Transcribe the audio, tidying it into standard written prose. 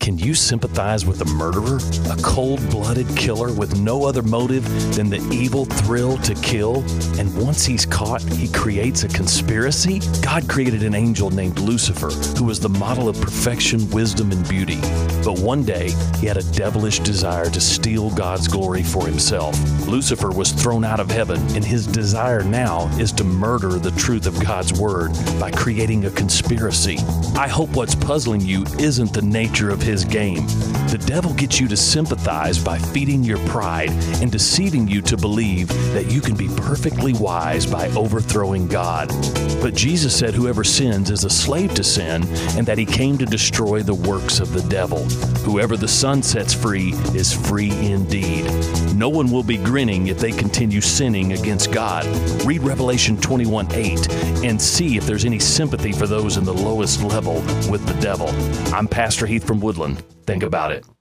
Can you sympathize with a murderer, a cold-blooded killer with no other motive than the evil thrill to kill? And once he's caught, he creates a conspiracy? God created an angel named Lucifer, who was the model of perfection, wisdom, and beauty. But one day, he had a devilish desire to steal God's glory for himself. Lucifer was thrown out of heaven, and his desire now is to murder the truth of God's word by creating a conspiracy. I hope what's puzzling you isn't the nature of his game. The devil gets you to sympathize by feeding your pride and deceiving you to believe that you can be perfectly wise by overthrowing God. But Jesus said whoever sins is a slave to sin, and that he came to destroy the works of the devil. Whoever the Son sets free is free indeed. No one will be grinning if they continue sinning against God. Read Revelation 21:8 and see if there's any sympathy for those in the lowest level with the devil. I'm Pastor Heath from Woodland. Think about it.